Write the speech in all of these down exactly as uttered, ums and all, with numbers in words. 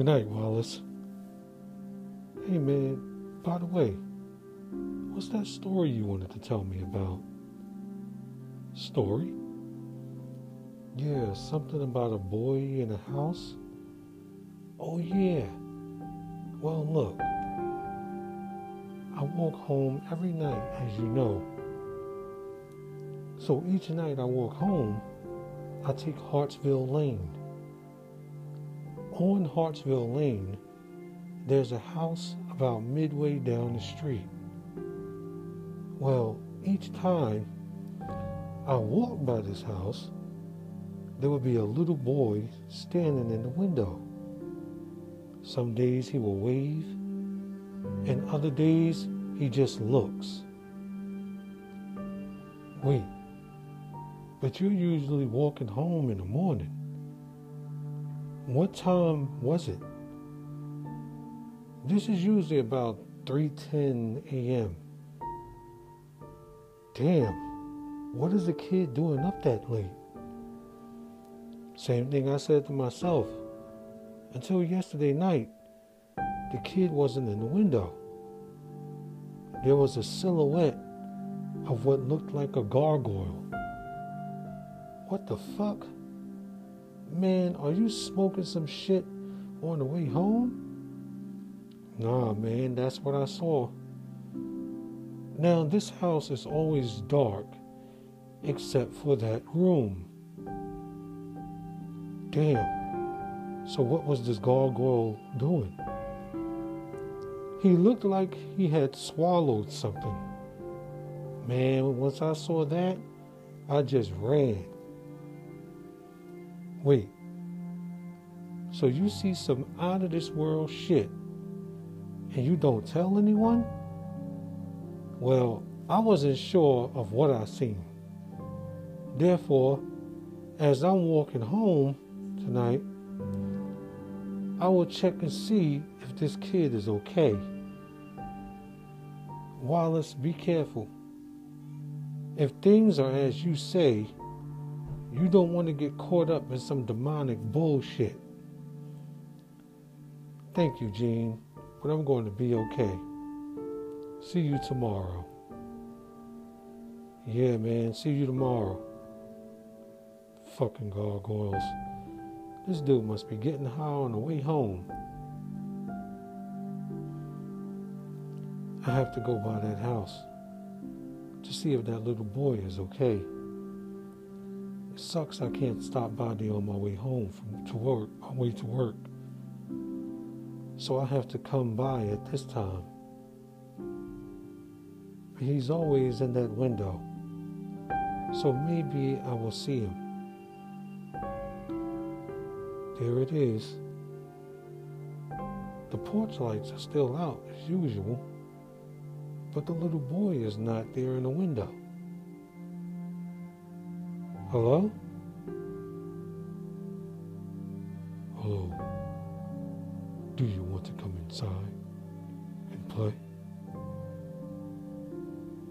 Good night, Wallace. Hey, man, by the way, what's that story you wanted to tell me about? Story? Yeah, something about a boy in a house? Oh, yeah. Well, look, I walk home every night, as you know. So each night I walk home, I take Hartsville Lane. On Hartsville Lane, there's a house about midway down the street. Well, each time I walked by this house, there would be a little boy standing in the window. Some days he will wave, and other days he just looks. Wait, but you're usually walking home in the morning. What time was it? This is usually about three ten a.m. Damn, what is a kid doing up that late? Same thing I said to myself. Until yesterday night, the kid wasn't in the window. There was a silhouette of what looked like a gargoyle. What the fuck? Man, are you smoking some shit on the way home? Nah, man, that's what I saw. Now, this house is always dark, except for that room. Damn. So what was this gargoyle doing? He looked like he had swallowed something. Man, once I saw that, I just ran. Wait. So you see some out of this world shit, and you don't tell anyone? Well, I wasn't sure of what I seen. Therefore, as I'm walking home tonight, I will check and see if this kid is okay. Wallace, be careful. If things are as you say, you don't want to get caught up in some demonic bullshit. Thank you, Gene, but I'm going to be okay. See you tomorrow. Yeah, man, see you tomorrow. Fucking gargoyles. This dude must be getting high on the way home. I have to go by that house to see if that little boy is okay. It sucks I can't stop by there on my way home from to work, my way to work. So I have to come by at this time. But he's always in that window. So maybe I will see him. There it is. The porch lights are still out as usual, but the little boy is not there in the window. Hello? Hello. Do you want to come inside and play?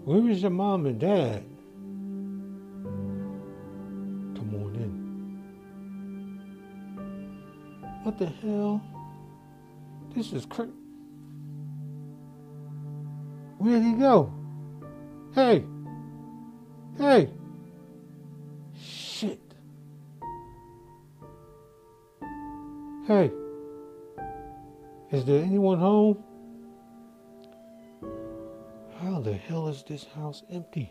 Where is your mom and dad? What the hell? This is crazy. Where'd he go? Hey! Hey! Shit! Hey! Is there anyone home? How the hell is this house empty?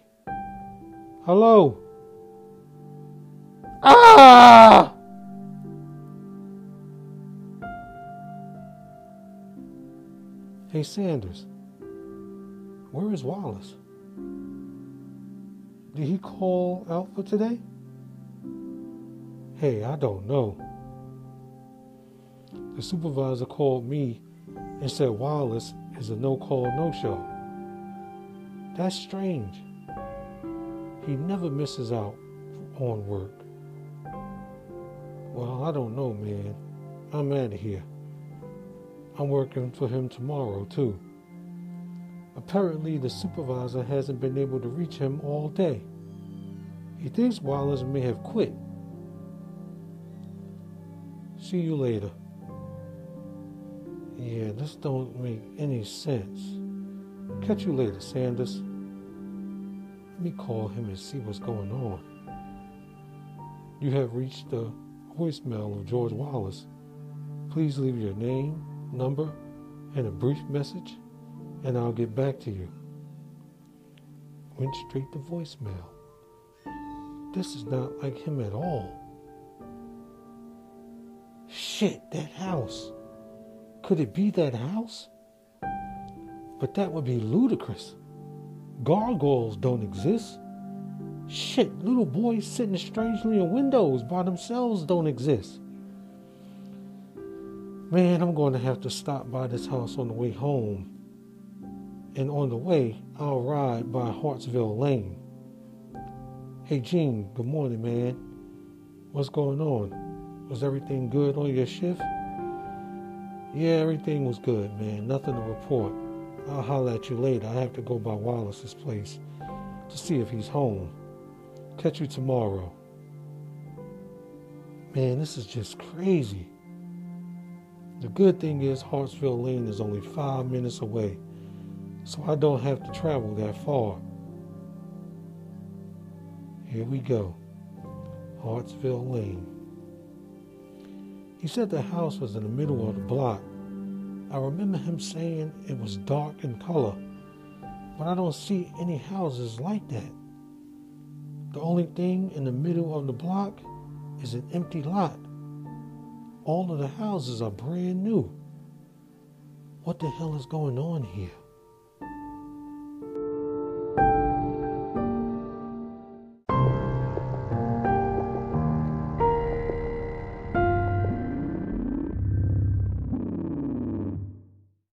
Hello? Ah! Hey, Sanders, where is Wallace? Did he call Alpha today? Hey, I don't know. The supervisor called me and said Wallace is a no-call, no-show. That's strange. He never misses out on work. Well, I don't know, man. I'm out of here. I'm working for him tomorrow, too. Apparently, the supervisor hasn't been able to reach him all day. He thinks Wallace may have quit. See you later. Yeah, this don't make any sense. Catch you later, Sanders. Let me call him and see what's going on. You have reached the voicemail of George Wallace. Please leave your name, number, and a brief message, and I'll get back to you. Went straight to voicemail. This is not like him at all. Shit, that house. Could it be that house? But that would be ludicrous. Gargoyles don't exist. Shit, little boys sitting strangely in windows by themselves don't exist. Man, I'm going to have to stop by this house on the way home. And on the way, I'll ride by Hartsville Lane. Hey, Gene, good morning, man. What's going on? Was everything good on your shift? Yeah, everything was good, man. Nothing to report. I'll holler at you later. I have to go by Wallace's place to see if he's home. Catch you tomorrow. Man, this is just crazy. The good thing is Hartsville Lane is only five minutes away, so I don't have to travel that far. Here we go. Hartsville Lane. He said the house was in the middle of the block. I remember him saying it was dark in color, but I don't see any houses like that. The only thing in the middle of the block is an empty lot. All of the houses are brand new. What the hell is going on here?